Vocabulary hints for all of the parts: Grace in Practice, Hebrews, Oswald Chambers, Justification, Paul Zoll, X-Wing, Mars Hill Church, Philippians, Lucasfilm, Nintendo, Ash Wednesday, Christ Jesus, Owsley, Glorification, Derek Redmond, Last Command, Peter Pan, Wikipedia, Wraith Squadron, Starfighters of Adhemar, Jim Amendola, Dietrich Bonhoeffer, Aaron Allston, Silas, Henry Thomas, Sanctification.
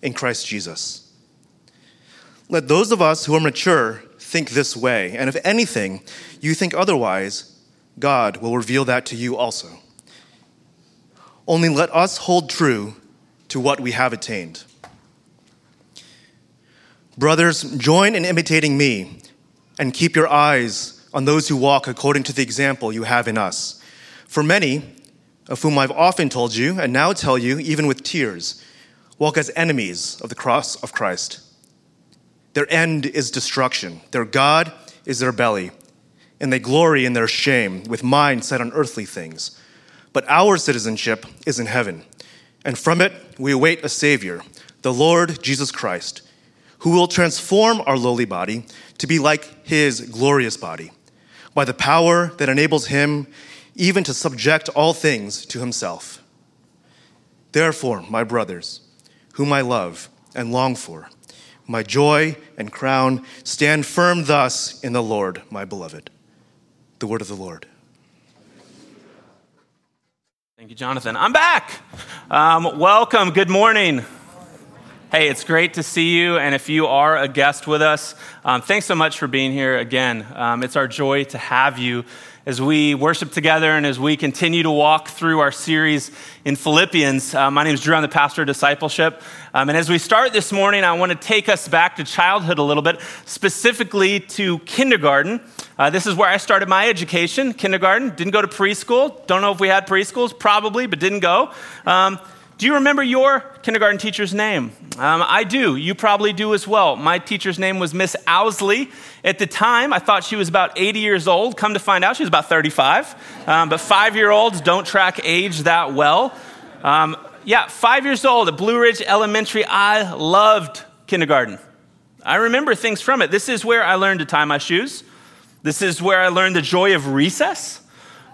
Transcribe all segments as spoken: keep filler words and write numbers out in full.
in Christ Jesus. Let those of us who are mature think this way, and if anything, you think otherwise, God will reveal that to you also. Only let us hold true to what we have attained. Brothers, join in imitating me and keep your eyes on those who walk according to the example you have in us. For many, of whom I've often told you and now tell you, even with tears, walk as enemies of the cross of Christ. Their end is destruction. Their God is their belly, and they glory in their shame with mind set on earthly things. But our citizenship is in heaven, and from it we await a Savior, the Lord Jesus Christ, who will transform our lowly body to be like his glorious body by the power that enables him even to subject all things to himself. Therefore, my brothers, whom I love and long for, my joy and crown, stand firm thus in the Lord, my beloved. The word of the Lord. Thank you, Jonathan. I'm back. Um, welcome. Good morning. Hey, it's great to see you, and if you are a guest with us, um, thanks so much for being here again. Um, it's our joy to have you as we worship together and as we continue to walk through our series in Philippians. Uh, my name is Drew, I'm the pastor of discipleship, um, and as we start this morning, I want to take us back to childhood a little bit, specifically to kindergarten. Uh, this is where I started my education, kindergarten. Didn't go to preschool. Don't know if we had preschools, probably, but didn't go. Um, Do you remember your kindergarten teacher's name? Um, I do. You probably do as well. My teacher's name was Miss Owsley. At the time, I thought she was about eighty years old. Come to find out, she was about thirty-five. Um, but five-year-olds don't track age that well. Um, yeah, five years old at Blue Ridge Elementary. I loved kindergarten. I remember things from it. This is where I learned to tie my shoes. This is where I learned the joy of recess,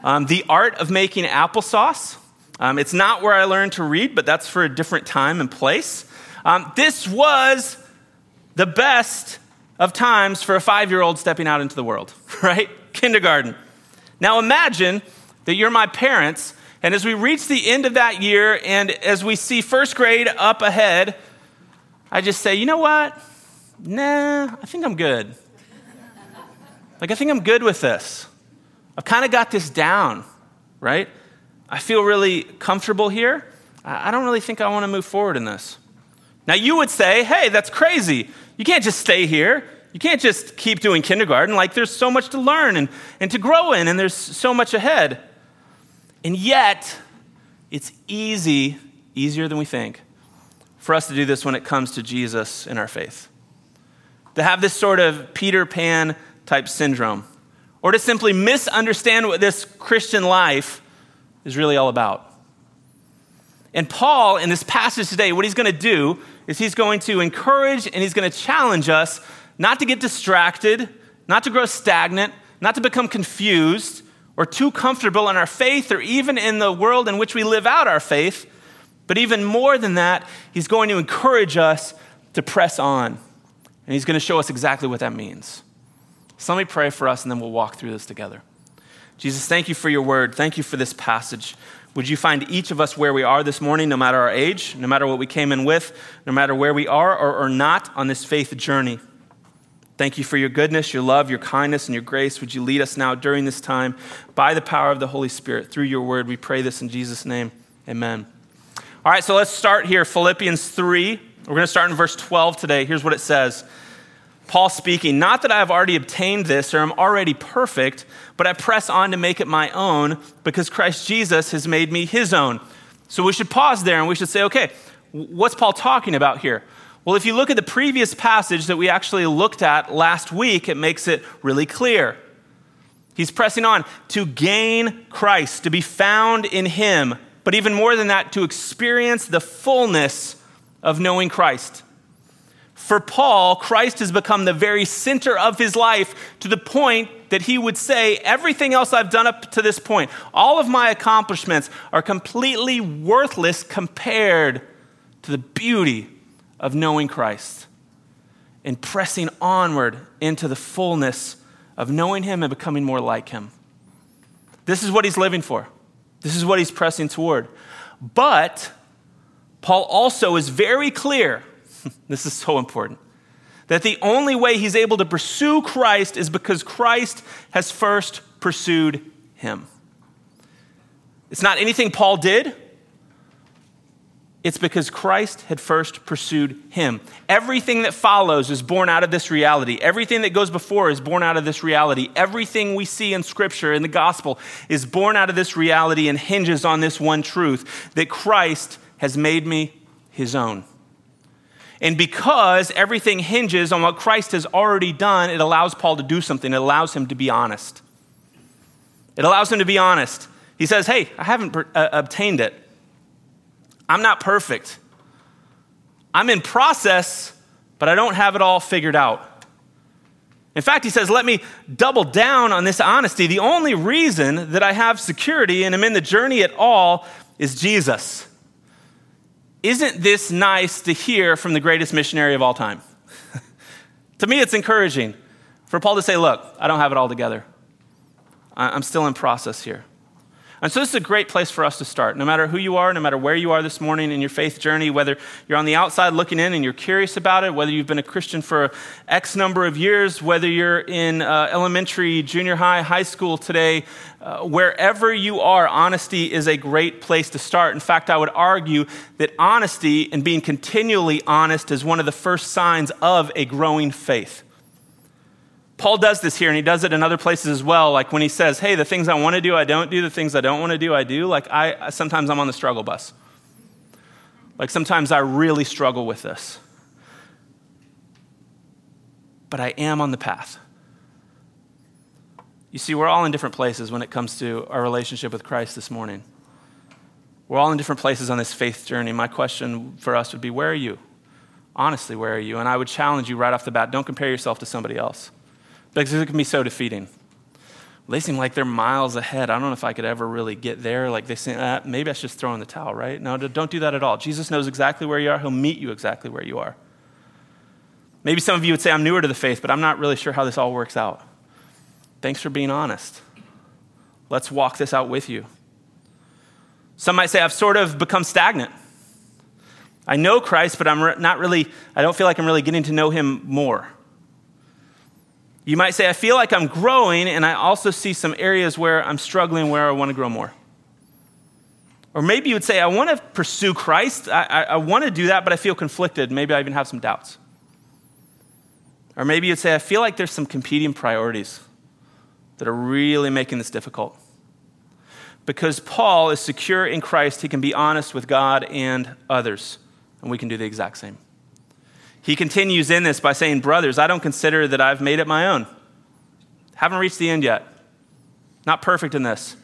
um, the art of making applesauce. Um, it's not where I learned to read, but that's for a different time and place. Um, this was the best of times for a five-year-old stepping out into the world, right? Kindergarten. Now imagine that you're my parents, and as we reach the end of that year, and as we see first grade up ahead, I just say, you know what? Nah, I think I'm good. Like, I think I'm good with this. I've kind of got this down, right? I feel really comfortable here. I don't really think I want to move forward in this. Now, you would say, hey, that's crazy. You can't just stay here. You can't just keep doing kindergarten. Like, there's so much to learn and, and to grow in, and there's so much ahead. And yet, it's easy, easier than we think, for us to do this when it comes to Jesus and our faith. To have this sort of Peter Pan type syndrome, or to simply misunderstand what this Christian life is really all about. And Paul, in this passage today, what he's going to do is he's going to encourage and he's going to challenge us not to get distracted, not to grow stagnant, not to become confused or too comfortable in our faith or even in the world in which we live out our faith. But even more than that, he's going to encourage us to press on. And he's going to show us exactly what that means. So let me pray for us, and then we'll walk through this together. Jesus, thank you for your word. Thank you for this passage. Would you find each of us where we are this morning, no matter our age, no matter what we came in with, no matter where we are or are not on this faith journey. Thank you for your goodness, your love, your kindness, and your grace. Would you lead us now during this time by the power of the Holy Spirit through your word? We pray this in Jesus' name. Amen. All right, so let's start here. Philippians three. We're going to start in verse twelve today. Here's what it says. Paul speaking, not that I have already obtained this or am already perfect, but I press on to make it my own because Christ Jesus has made me his own. So we should pause there and we should say, okay, what's Paul talking about here? Well, if you look at the previous passage that we actually looked at last week, it makes it really clear. He's pressing on to gain Christ, to be found in him, but even more than that, to experience the fullness of knowing Christ. For Paul, Christ has become the very center of his life to the point that he would say, everything else I've done up to this point, all of my accomplishments are completely worthless compared to the beauty of knowing Christ and pressing onward into the fullness of knowing him and becoming more like him. This is what he's living for. This is what he's pressing toward. But Paul also is very clear, this is so important, that the only way he's able to pursue Christ is because Christ has first pursued him. It's not anything Paul did. It's because Christ had first pursued him. Everything that follows is born out of this reality. Everything that goes before is born out of this reality. Everything we see in Scripture, in the gospel, is born out of this reality and hinges on this one truth, that Christ has made me his own. And because everything hinges on what Christ has already done, it allows Paul to do something. It allows him to be honest. It allows him to be honest. He says, hey, I haven't per- uh, obtained it. I'm not perfect. I'm in process, but I don't have it all figured out. In fact, he says, let me double down on this honesty. The only reason that I have security and am in the journey at all is Jesus. Isn't this nice to hear from the greatest missionary of all time? To me, it's encouraging for Paul to say, look, I don't have it all together. I'm still in process here. And so this is a great place for us to start. No matter who you are, no matter where you are this morning in your faith journey, whether you're on the outside looking in and you're curious about it, whether you've been a Christian for X number of years, whether you're in uh, elementary, junior high, high school today, uh, wherever you are, honesty is a great place to start. In fact, I would argue that honesty and being continually honest is one of the first signs of a growing faith. Paul does this here, and he does it in other places as well, like when he says, hey, the things I want to do, I don't do. The things I don't want to do, I do. Like, I sometimes I'm on the struggle bus. Like, sometimes I really struggle with this. But I am on the path. You see, we're all in different places when it comes to our relationship with Christ this morning. We're all in different places on this faith journey. My question for us would be, where are you? Honestly, where are you? And I would challenge you right off the bat, don't compare yourself to somebody else. Because it can be so defeating. They seem like they're miles ahead. I don't know if I could ever really get there. Like they say, ah, maybe I should just throw in the towel, right? No, don't do that at all. Jesus knows exactly where you are. He'll meet you exactly where you are. Maybe some of you would say, I'm newer to the faith, but I'm not really sure how this all works out. Thanks for being honest. Let's walk this out with you. Some might say, I've sort of become stagnant. I know Christ, but I'm not really, I don't feel like I'm really getting to know him more. You might say, I feel like I'm growing, and I also see some areas where I'm struggling, where I want to grow more. Or maybe you would say, I want to pursue Christ. I, I, I want to do that, but I feel conflicted. Maybe I even have some doubts. Or maybe you'd say, I feel like there's some competing priorities that are really making this difficult. Because Paul is secure in Christ, he can be honest with God and others, and we can do the exact same. He continues in this by saying, brothers, I don't consider that I've made it my own. Haven't reached the end yet. Not perfect in this.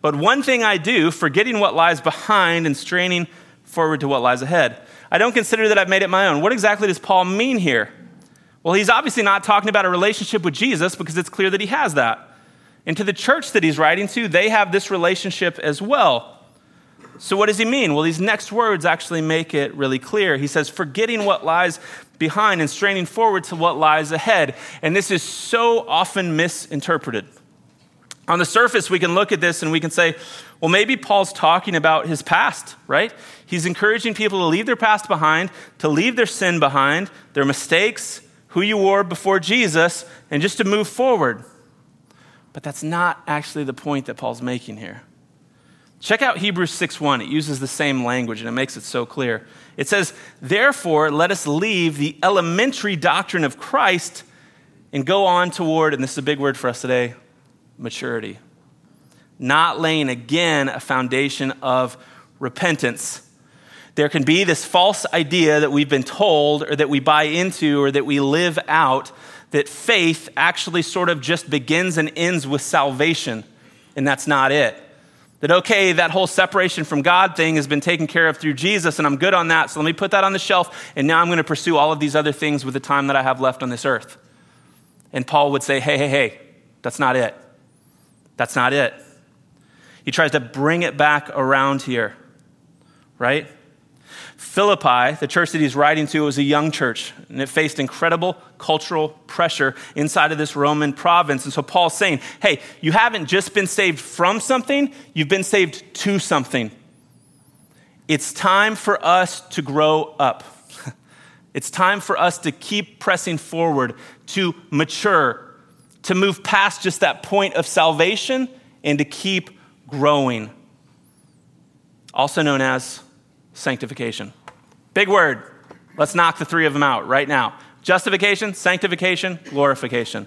But one thing I do, forgetting what lies behind and straining forward to what lies ahead. I don't consider that I've made it my own. What exactly does Paul mean here? Well, he's obviously not talking about a relationship with Jesus because it's clear that he has that. And to the church that he's writing to, they have this relationship as well. So what does he mean? Well, these next words actually make it really clear. He says, forgetting what lies behind and straining forward to what lies ahead. And this is so often misinterpreted. On the surface, we can look at this and we can say, well, maybe Paul's talking about his past, right? He's encouraging people to leave their past behind, to leave their sin behind, their mistakes, who you were before Jesus, and just to move forward. But that's not actually the point that Paul's making here. Check out Hebrews six one. It uses the same language, and it makes it so clear. It says, therefore, let us leave the elementary doctrine of Christ and go on toward, and this is a big word for us today, maturity. Not laying again a foundation of repentance. There can be this false idea that we've been told or that we buy into or that we live out that faith actually sort of just begins and ends with salvation, and that's not it. That, okay, that whole separation from God thing has been taken care of through Jesus, and I'm good on that, so let me put that on the shelf, and now I'm going to pursue all of these other things with the time that I have left on this earth. And Paul would say, hey, hey, hey, that's not it. That's not it. He tries to bring it back around here, right? Philippi, the church that he's writing to, was a young church, and it faced incredible cultural pressure inside of this Roman province. And so Paul's saying, hey, you haven't just been saved from something, you've been saved to something. It's time for us to grow up. It's time for us to keep pressing forward, to mature, to move past just that point of salvation, and to keep growing. Also known as sanctification. Big word. Let's knock the three of them out right now. Justification, sanctification, glorification.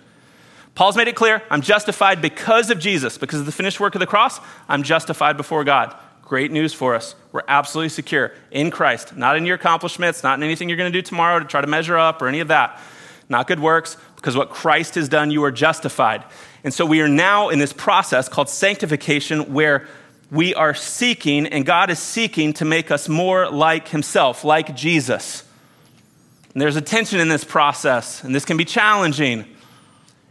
Paul's made it clear, I'm justified because of Jesus, because of the finished work of the cross. I'm justified before God. Great news for us. We're absolutely secure in Christ, not in your accomplishments, not in anything you're going to do tomorrow to try to measure up or any of that. Not good works, because what Christ has done, you are justified. And so we are now in this process called sanctification, where we are seeking, and God is seeking to make us more like himself, like Jesus. And there's a tension in this process, and this can be challenging.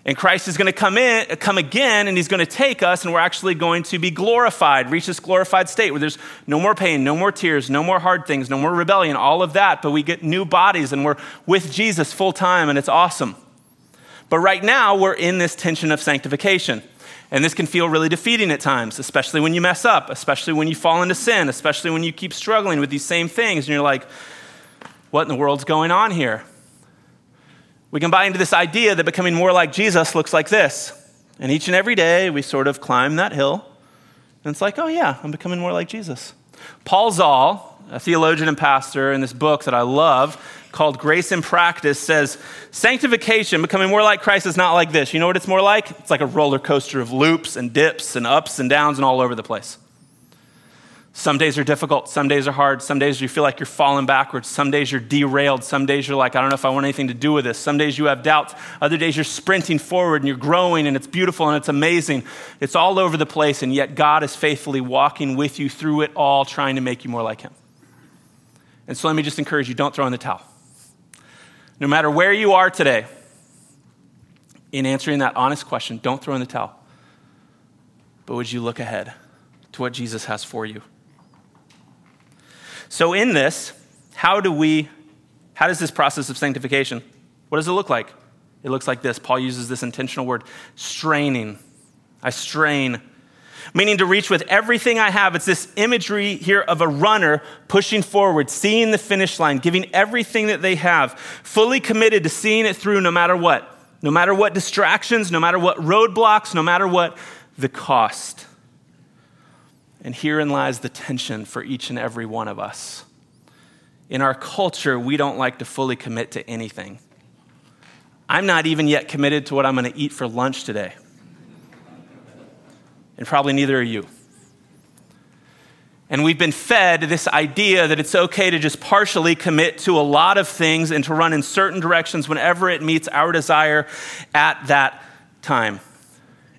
And Christ is going to come in, come again, and he's going to take us, and we're actually going to be glorified, reach this glorified state where there's no more pain, no more tears, no more hard things, no more rebellion, all of that. But we get new bodies, and we're with Jesus full time, and it's awesome. But right now, we're in this tension of sanctification. And this can feel really defeating at times, especially when you mess up, especially when you fall into sin, especially when you keep struggling with these same things. And you're like, what in the world's going on here? We can buy into this idea that becoming more like Jesus looks like this. And each and every day, we sort of climb that hill. And it's like, oh yeah, I'm becoming more like Jesus. Paul Zoll, a theologian and pastor, in this book that I love called Grace in Practice, says, sanctification, becoming more like Christ, is not like this. You know what it's more like? It's like a roller coaster of loops and dips and ups and downs and all over the place. Some days are difficult. Some days are hard. Some days you feel like you're falling backwards. Some days you're derailed. Some days you're like, I don't know if I want anything to do with this. Some days you have doubts. Other days you're sprinting forward and you're growing, and it's beautiful and it's amazing. It's all over the place, and yet God is faithfully walking with you through it all, trying to make you more like him. And so let me just encourage you, don't throw in the towel. No matter where you are today, in answering that honest question, don't throw in the towel. But would you look ahead to what Jesus has for you? So in this, how do we, how does this process of sanctification, what does it look like? It looks like this. Paul uses this intentional word, straining. I strain, meaning to reach with everything I have. It's this imagery here of a runner pushing forward, seeing the finish line, giving everything that they have, fully committed to seeing it through no matter what, no matter what distractions, no matter what roadblocks, no matter what the cost. And herein lies the tension for each and every one of us. In our culture, we don't like to fully commit to anything. I'm not even yet committed to what I'm going to eat for lunch today. And probably neither are you. And we've been fed this idea that it's okay to just partially commit to a lot of things and to run in certain directions whenever it meets our desire at that time.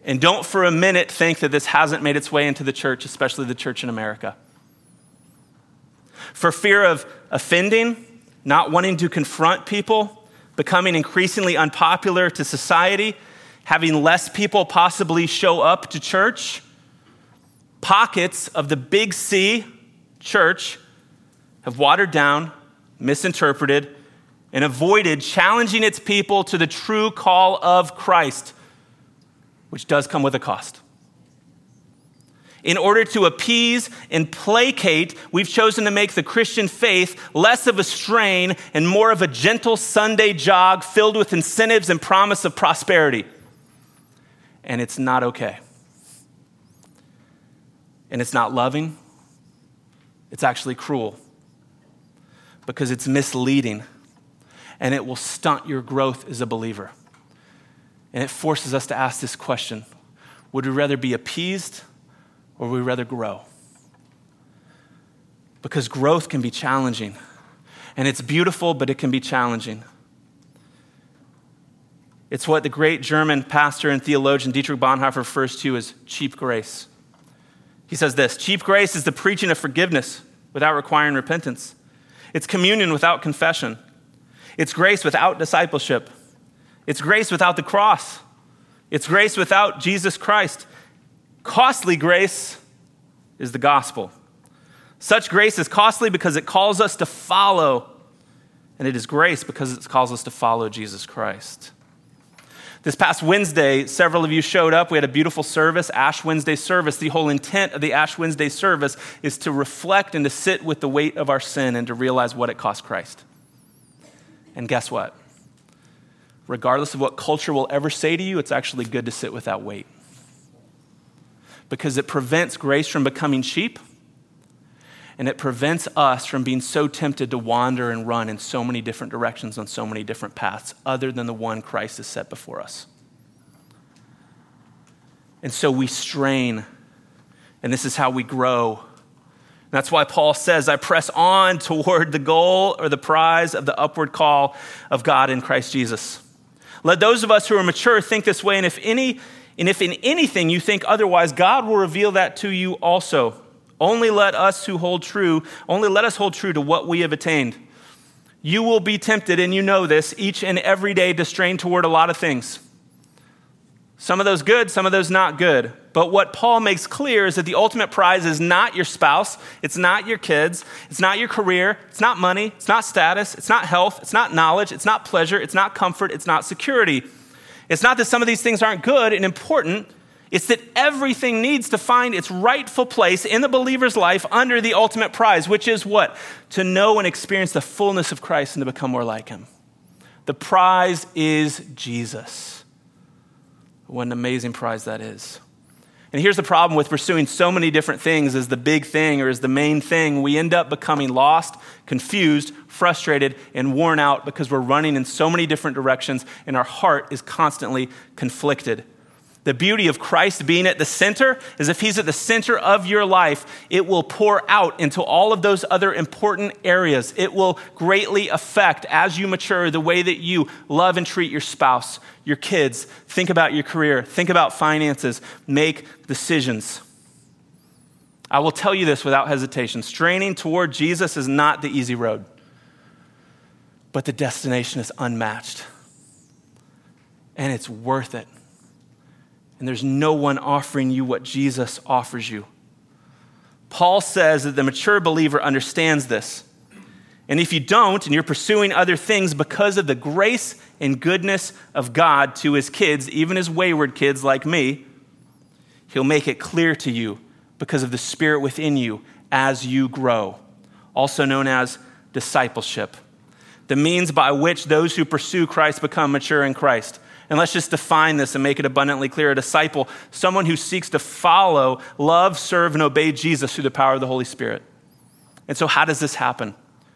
And don't for a minute think that this hasn't made its way into the church, especially the church in America. For fear of offending, not wanting to confront people, becoming increasingly unpopular to society, having less people possibly show up to church, pockets of the big C church have watered down, misinterpreted, and avoided challenging its people to the true call of Christ, which does come with a cost. In order to appease and placate, we've chosen to make the Christian faith less of a strain and more of a gentle Sunday jog filled with incentives and promise of prosperity. And it's not okay. And it's not loving. It's actually cruel, because it's misleading, and it will stunt your growth as a believer. And it forces us to ask this question: would we rather be appeased, or would we rather grow? Because growth can be challenging, and it's beautiful, but it can be challenging. It's what the great German pastor and theologian Dietrich Bonhoeffer refers to as cheap grace. He says this, cheap grace is the preaching of forgiveness without requiring repentance. It's communion without confession. It's grace without discipleship. It's grace without the cross. It's grace without Jesus Christ. Costly grace is the gospel. Such grace is costly because it calls us to follow, and it is grace because it calls us to follow Jesus Christ. This past Wednesday, several of you showed up. We had a beautiful service, Ash Wednesday service. The whole intent of the Ash Wednesday service is to reflect and to sit with the weight of our sin and to realize what it cost Christ. And guess what? Regardless of what culture will ever say to you, it's actually good to sit with that weight because it prevents grace from becoming cheap and it prevents us from being so tempted to wander and run in so many different directions on so many different paths other than the one Christ has set before us. And so we strain, and this is how we grow. And that's why Paul says, I press on toward the goal or the prize of the upward call of God in Christ Jesus. Let those of us who are mature think this way, and if any, and if in anything you think otherwise, God will reveal that to you also. Only let us who hold true, only let us hold true to what we have attained. You will be tempted, and you know this, each and every day to strain toward a lot of things. Some of those good, some of those not good. But what Paul makes clear is that the ultimate prize is not your spouse, it's not your kids, it's not your career, it's not money, it's not status, it's not health, it's not knowledge, it's not pleasure, it's not comfort, it's not security. It's not that some of these things aren't good and important. It's that everything needs to find its rightful place in the believer's life under the ultimate prize, which is what? To know and experience the fullness of Christ and to become more like him. The prize is Jesus. What an amazing prize that is. And here's the problem with pursuing so many different things as the big thing or as the main thing. We end up becoming lost, confused, frustrated, and worn out because we're running in so many different directions and our heart is constantly conflicted. The beauty of Christ being at the center is if he's at the center of your life, it will pour out into all of those other important areas. It will greatly affect, as you mature, the way that you love and treat your spouse, your kids, think about your career, think about finances, make decisions. I will tell you this without hesitation. Straining toward Jesus is not the easy road, but the destination is unmatched, and it's worth it. And there's no one offering you what Jesus offers you. Paul says that the mature believer understands this. And if you don't, and you're pursuing other things because of the grace and goodness of God to his kids, even his wayward kids like me, he'll make it clear to you because of the Spirit within you as you grow, also known as discipleship, the means by which those who pursue Christ become mature in Christ. And let's just define this and make it abundantly clear. A disciple, someone who seeks to follow, love, serve, and obey Jesus through the power of the Holy Spirit. And so how does this happen?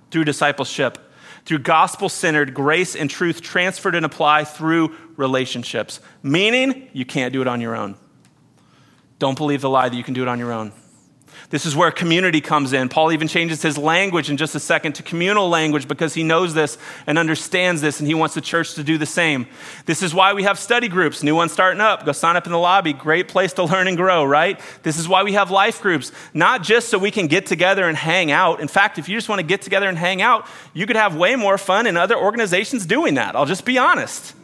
Through discipleship, through gospel-centered grace and truth transferred and applied through relationships, meaning you can't do it on your own. Don't believe the lie that you can do it on your own. This is where community comes in. Paul even changes his language in just a second to communal language because he knows this and understands this, and he wants the church to do the same. This is why we have study groups. New one starting up. Go sign up in the lobby. Great place to learn and grow, right? This is why we have life groups, not just so we can get together and hang out. In fact, if you just want to get together and hang out, you could have way more fun in other organizations doing that. I'll just be honest.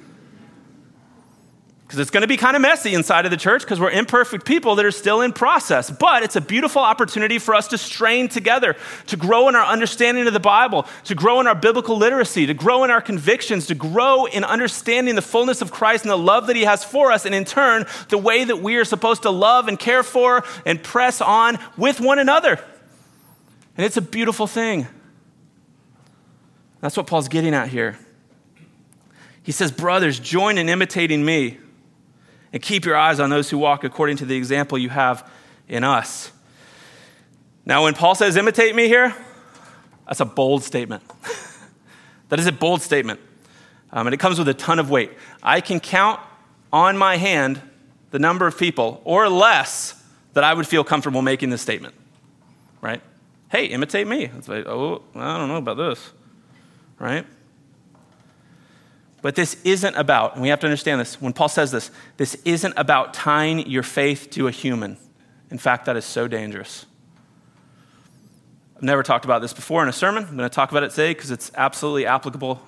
Because it's going to be kind of messy inside of the church because we're imperfect people that are still in process. But it's a beautiful opportunity for us to strain together, to grow in our understanding of the Bible, to grow in our biblical literacy, to grow in our convictions, to grow in understanding the fullness of Christ and the love that he has for us, and in turn, the way that we are supposed to love and care for and press on with one another. And it's a beautiful thing. That's what Paul's getting at here. He says, brothers, join in imitating me. And keep your eyes on those who walk according to the example you have in us. Now, when Paul says, imitate me here, that's a bold statement. That is a bold statement. Um, and it comes with a ton of weight. I can count on my hand the number of people or less that I would feel comfortable making this statement, right? Hey, imitate me. It's like, oh, I don't know about this, right? But this isn't about, and we have to understand this, when Paul says this, this isn't about tying your faith to a human. In fact, that is so dangerous. I've never talked about this before in a sermon. I'm going to talk about it today because it's absolutely applicable.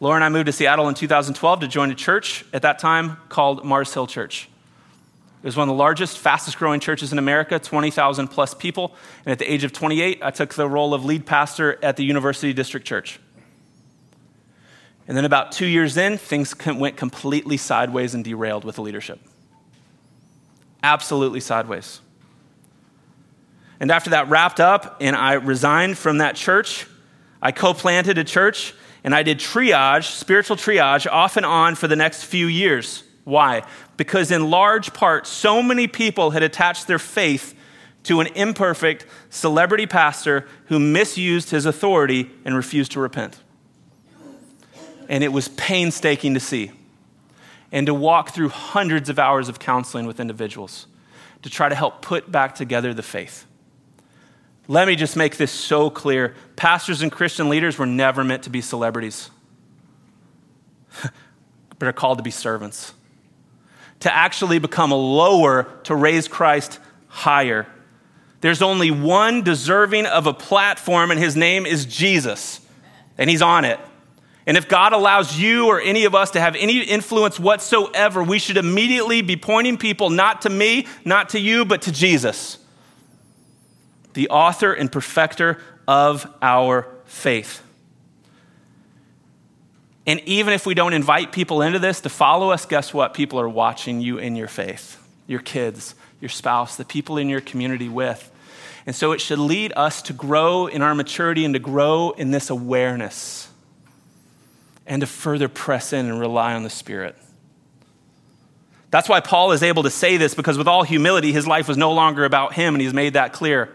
Laura and I moved to Seattle in two thousand twelve to join a church at that time called Mars Hill Church. It was one of the largest, fastest growing churches in America, twenty thousand plus people. And at the age of twenty-eight, I took the role of lead pastor at the University District Church. And then about two years in, things went completely sideways and derailed with the leadership. Absolutely sideways. And after that wrapped up and I resigned from that church, I co-planted a church and I did triage, spiritual triage, off and on for the next few years. Why? Because in large part, so many people had attached their faith to an imperfect celebrity pastor who misused his authority and refused to repent. And it was painstaking to see and to walk through hundreds of hours of counseling with individuals to try to help put back together the faith. Let me just make this so clear. Pastors and Christian leaders were never meant to be celebrities, but are called to be servants, to actually become lower to raise Christ higher. There's only one deserving of a platform, and his name is Jesus, and he's on it. And if God allows you or any of us to have any influence whatsoever, we should immediately be pointing people not to me, not to you, but to Jesus, the author and perfecter of our faith. And even if we don't invite people into this to follow us, guess what? People are watching you in your faith, your kids, your spouse, the people in your community with. And so it should lead us to grow in our maturity and to grow in this awareness, and to further press in and rely on the Spirit. That's why Paul is able to say this, because with all humility, his life was no longer about him, and he's made that clear.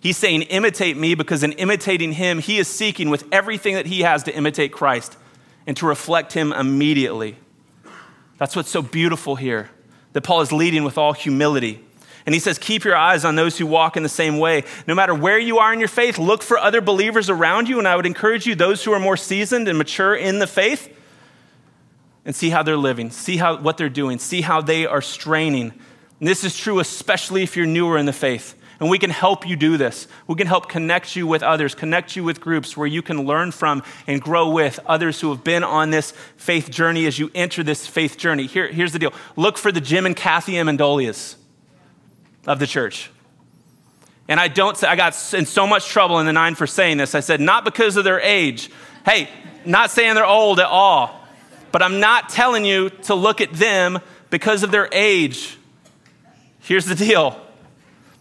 He's saying, imitate me, because in imitating him, he is seeking with everything that he has to imitate Christ and to reflect him immediately. That's what's so beautiful here, that Paul is leading with all humility. And he says, keep your eyes on those who walk in the same way. No matter where you are in your faith, look for other believers around you. And I would encourage you, those who are more seasoned and mature in the faith, and see how they're living, see how what they're doing, see how they are straining. And this is true, especially if you're newer in the faith. And we can help you do this. We can help connect you with others, connect you with groups where you can learn from and grow with others who have been on this faith journey as you enter this faith journey. Here, here's the deal. Look for the Jim and Kathy Amendolas of the church. And I don't say, I got in so much trouble in the nine for saying this. I said, not because of their age. Hey, not saying they're old at all, but I'm not telling you to look at them because of their age. Here's the deal.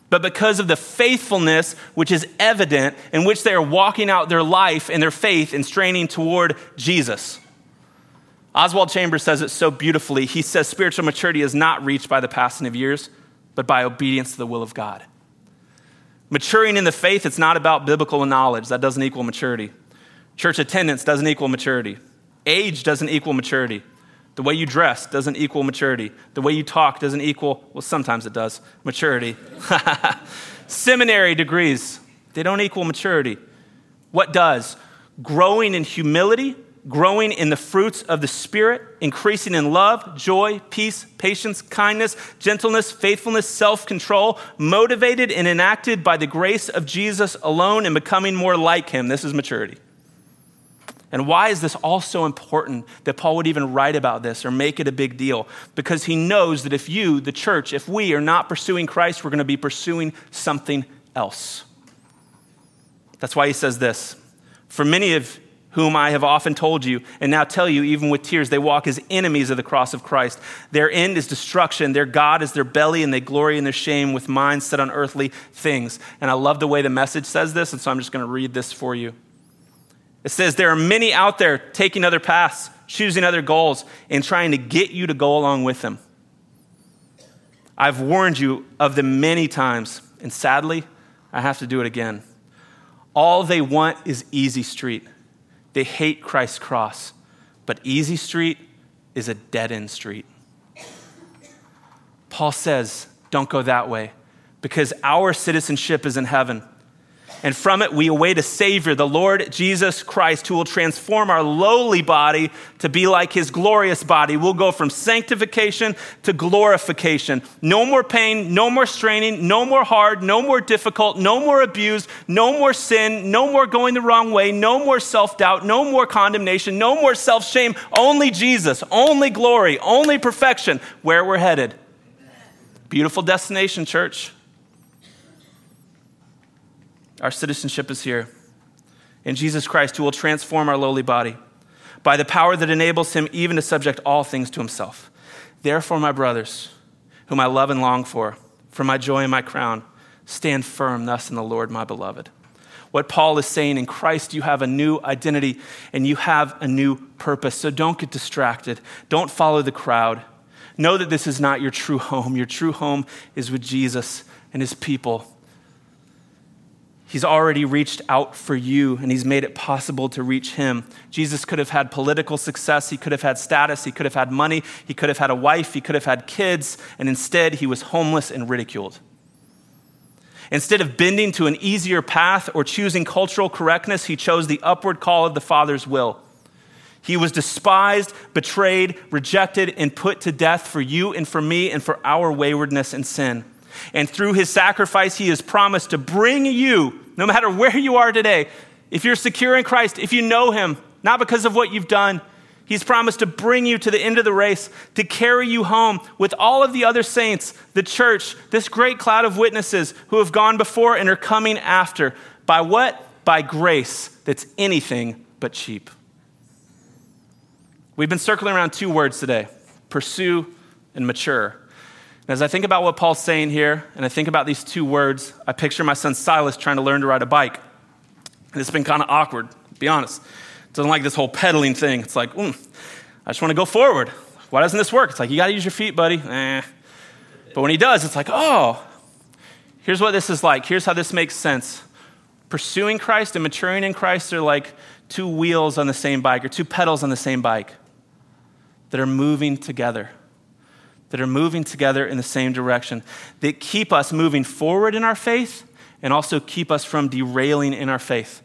But because of the faithfulness, which is evident, in which they are walking out their life and their faith and straining toward Jesus. Oswald Chambers says it so beautifully. He says, spiritual maturity is not reached by the passing of years, but by obedience to the will of God. Maturing in the faith, it's not about biblical knowledge. That doesn't equal maturity. Church attendance doesn't equal maturity. Age doesn't equal maturity. The way you dress doesn't equal maturity. The way you talk doesn't equal, well, sometimes it does, maturity. Seminary degrees, they don't equal maturity. What does? Growing in humility, growing in the fruits of the Spirit, increasing in love, joy, peace, patience, kindness, gentleness, faithfulness, self-control, motivated and enacted by the grace of Jesus alone and becoming more like him. This is maturity. And why is this all so important that Paul would even write about this or make it a big deal? Because he knows that if you, the church, if we are not pursuing Christ, we're going to be pursuing something else. That's why he says this. For many of whom I have often told you and now tell you even with tears, they walk as enemies of the cross of Christ. Their end is destruction. Their God is their belly, and they glory in their shame with minds set on earthly things. And I love the way the Message says this, and so I'm just going to read this for you. It says, there are many out there taking other paths, choosing other goals, and trying to get you to go along with them. I've warned you of them many times, and sadly, I have to do it again. All they want is easy street. They hate Christ's cross, but easy street is a dead-end street. Paul says, don't go that way, because our citizenship is in heaven. And from it, we await a Savior, the Lord Jesus Christ, who will transform our lowly body to be like his glorious body. We'll go from sanctification to glorification. No more pain, no more straining, no more hard, no more difficult, no more abused, no more sin, no more going the wrong way, no more self-doubt, no more condemnation, no more self-shame. Only Jesus, only glory, only perfection, where we're headed. Beautiful destination, church. Our citizenship is here in Jesus Christ, who will transform our lowly body by the power that enables him even to subject all things to himself. Therefore, my brothers, whom I love and long for, for my joy and my crown, stand firm thus in the Lord, my beloved. What Paul is saying, in Christ, you have a new identity and you have a new purpose. So don't get distracted. Don't follow the crowd. Know that this is not your true home. Your true home is with Jesus and his people. He's already reached out for you, and he's made it possible to reach him. Jesus could have had political success. He could have had status. He could have had money. He could have had a wife. He could have had kids. And instead, he was homeless and ridiculed. Instead of bending to an easier path or choosing cultural correctness, he chose the upward call of the Father's will. He was despised, betrayed, rejected, and put to death for you and for me and for our waywardness and sin. And through his sacrifice, he has promised to bring you, no matter where you are today, if you're secure in Christ, if you know him, not because of what you've done, he's promised to bring you to the end of the race, to carry you home with all of the other saints, the church, this great cloud of witnesses who have gone before and are coming after. By what? By grace that's anything but cheap. We've been circling around two words today: pursue and mature. As I think about what Paul's saying here, and I think about these two words, I picture my son Silas trying to learn to ride a bike. And it's been kind of awkward, to be honest. Doesn't like this whole pedaling thing. It's like, mm, I just want to go forward. Why doesn't this work? It's like, you got to use your feet, buddy. Eh. But when he does, it's like, oh, here's what this is like. Here's how this makes sense. Pursuing Christ and maturing in Christ are like two wheels on the same bike, or two pedals on the same bike that are moving together. that are moving together in the same direction, that keep us moving forward in our faith and also keep us from derailing in our faith.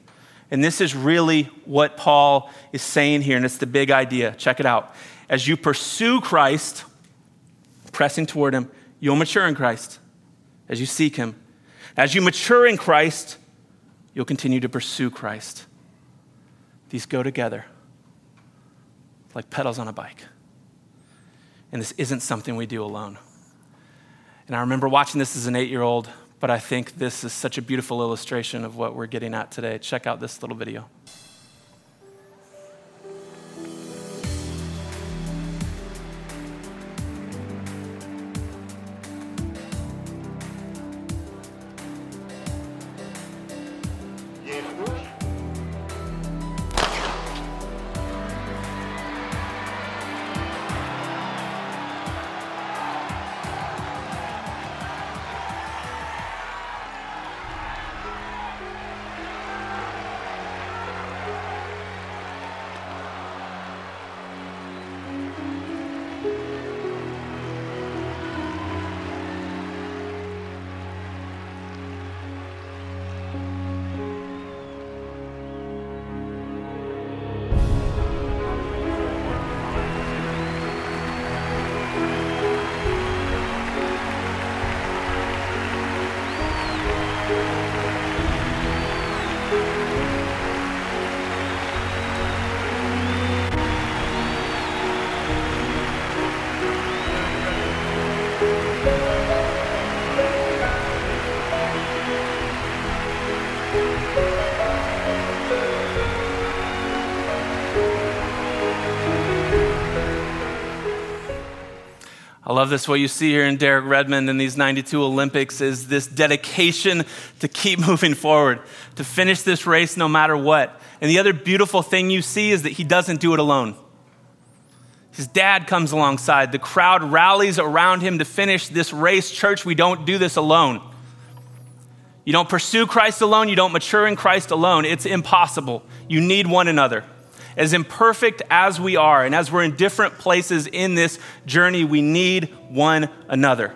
And this is really what Paul is saying here, and it's the big idea. Check it out. As you pursue Christ, pressing toward him, you'll mature in Christ as you seek him. As you mature in Christ, you'll continue to pursue Christ. These go together like pedals on a bike. And this isn't something we do alone. And I remember watching this as an eight-year-old, but I think this is such a beautiful illustration of what we're getting at today. Check out this little video. I love this. What you see here in Derek Redmond in these ninety-two Olympics is this dedication to keep moving forward, to finish this race no matter what. And the other beautiful thing you see is that he doesn't do it alone. His dad comes alongside. The crowd rallies around him to finish this race. Church, we don't do this alone. You don't pursue Christ alone. You don't mature in Christ alone. It's impossible. You need one another. As imperfect as we are, and as we're in different places in this journey, we need one another.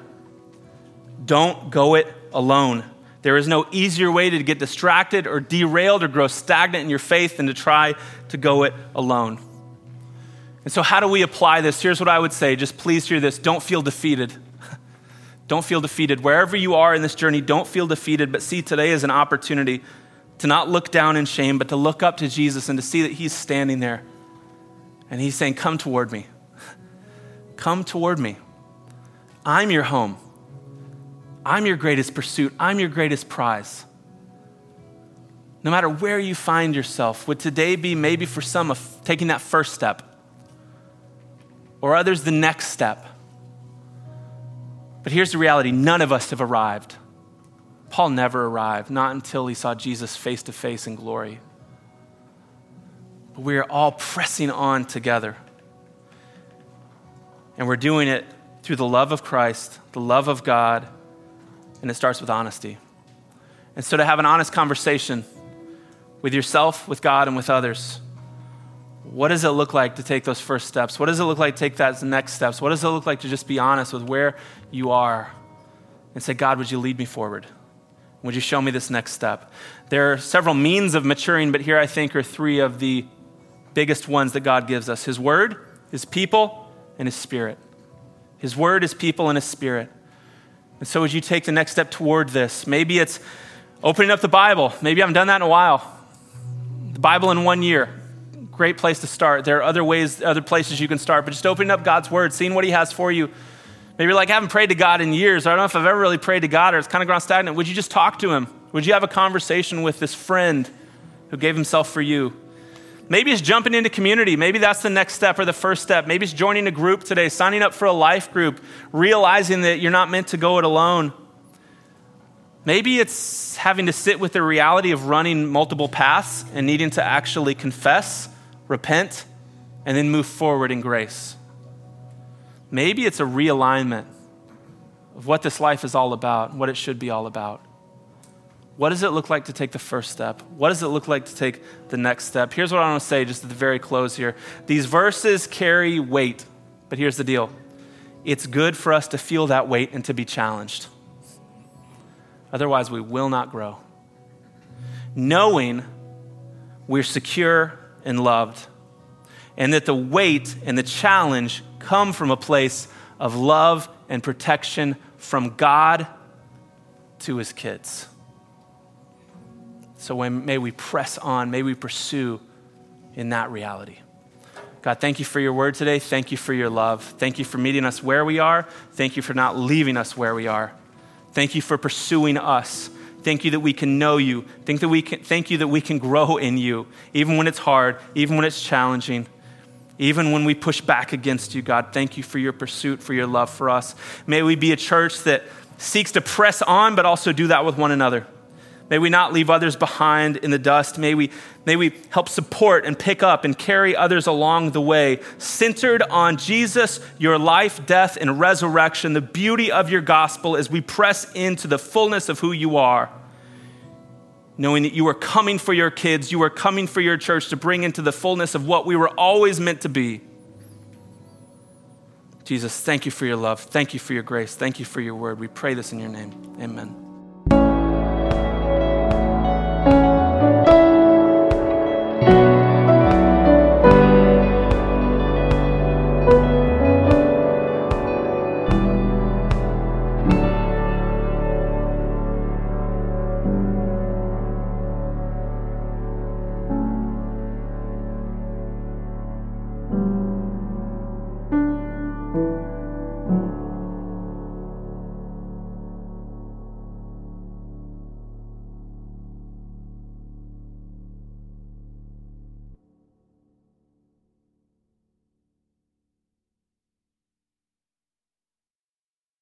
Don't go it alone. There is no easier way to get distracted or derailed or grow stagnant in your faith than to try to go it alone. And so how do we apply this? Here's what I would say. Just please hear this. Don't feel defeated. Don't feel defeated. Wherever you are in this journey, don't feel defeated. But see, today is an opportunity to not look down in shame, but to look up to Jesus and to see that he's standing there. And he's saying, come toward me. Come toward me. I'm your home. I'm your greatest pursuit. I'm your greatest prize. No matter where you find yourself, would today be maybe for some of taking that first step, or others the next step? But here's the reality. None of us have arrived. Paul never arrived, not until he saw Jesus face to face in glory. But we are all pressing on together. And we're doing it through the love of Christ, the love of God, and it starts with honesty. And so to have an honest conversation with yourself, with God, and with others, what does it look like to take those first steps? What does it look like to take that next steps? What does it look like to just be honest with where you are and say, God, would you lead me forward? Would you show me this next step? There are several means of maturing, but here I think are three of the biggest ones that God gives us: his word, his people, and his spirit. His word, his people, and his spirit. And so as you take the next step toward this, maybe it's opening up the Bible. Maybe I haven't done that in a while. The Bible in one year. Great place to start. There are other ways, other places you can start, but just opening up God's word, seeing what he has for you. Maybe you're like, I haven't prayed to God in years, or I don't know if I've ever really prayed to God, or it's kind of ground stagnant. Would you just talk to him? Would you have a conversation with this friend who gave himself for you? Maybe it's jumping into community. Maybe that's the next step or the first step. Maybe it's joining a group today, signing up for a life group, realizing that you're not meant to go it alone. Maybe it's having to sit with the reality of running multiple paths and needing to actually confess, repent, and then move forward in grace. Maybe it's a realignment of what this life is all about, what it should be all about. What does it look like to take the first step? What does it look like to take the next step? Here's what I want to say just at the very close here. These verses carry weight, but here's the deal. It's good for us to feel that weight and to be challenged. Otherwise, we will not grow. Knowing we're secure and loved, and that the weight and the challenge come from a place of love and protection from God to his kids. So when, may we press on, may we pursue in that reality. God, thank you for your word today. Thank you for your love. Thank you for meeting us where we are. Thank you for not leaving us where we are. Thank you for pursuing us. Thank you that we can know you. Thank, that we can, thank you that we can grow in you, even when it's hard, even when it's challenging, even when we push back against you, God. Thank you for your pursuit, for your love for us. May we be a church that seeks to press on, but also do that with one another. May we not leave others behind in the dust. May we, may we help support and pick up and carry others along the way, centered on Jesus, your life, death, and resurrection, the beauty of your gospel as we press into the fullness of who you are, knowing that you are coming for your kids, you are coming for your church to bring into the fullness of what we were always meant to be. Jesus, thank you for your love. Thank you for your grace. Thank you for your word. We pray this in your name. Amen.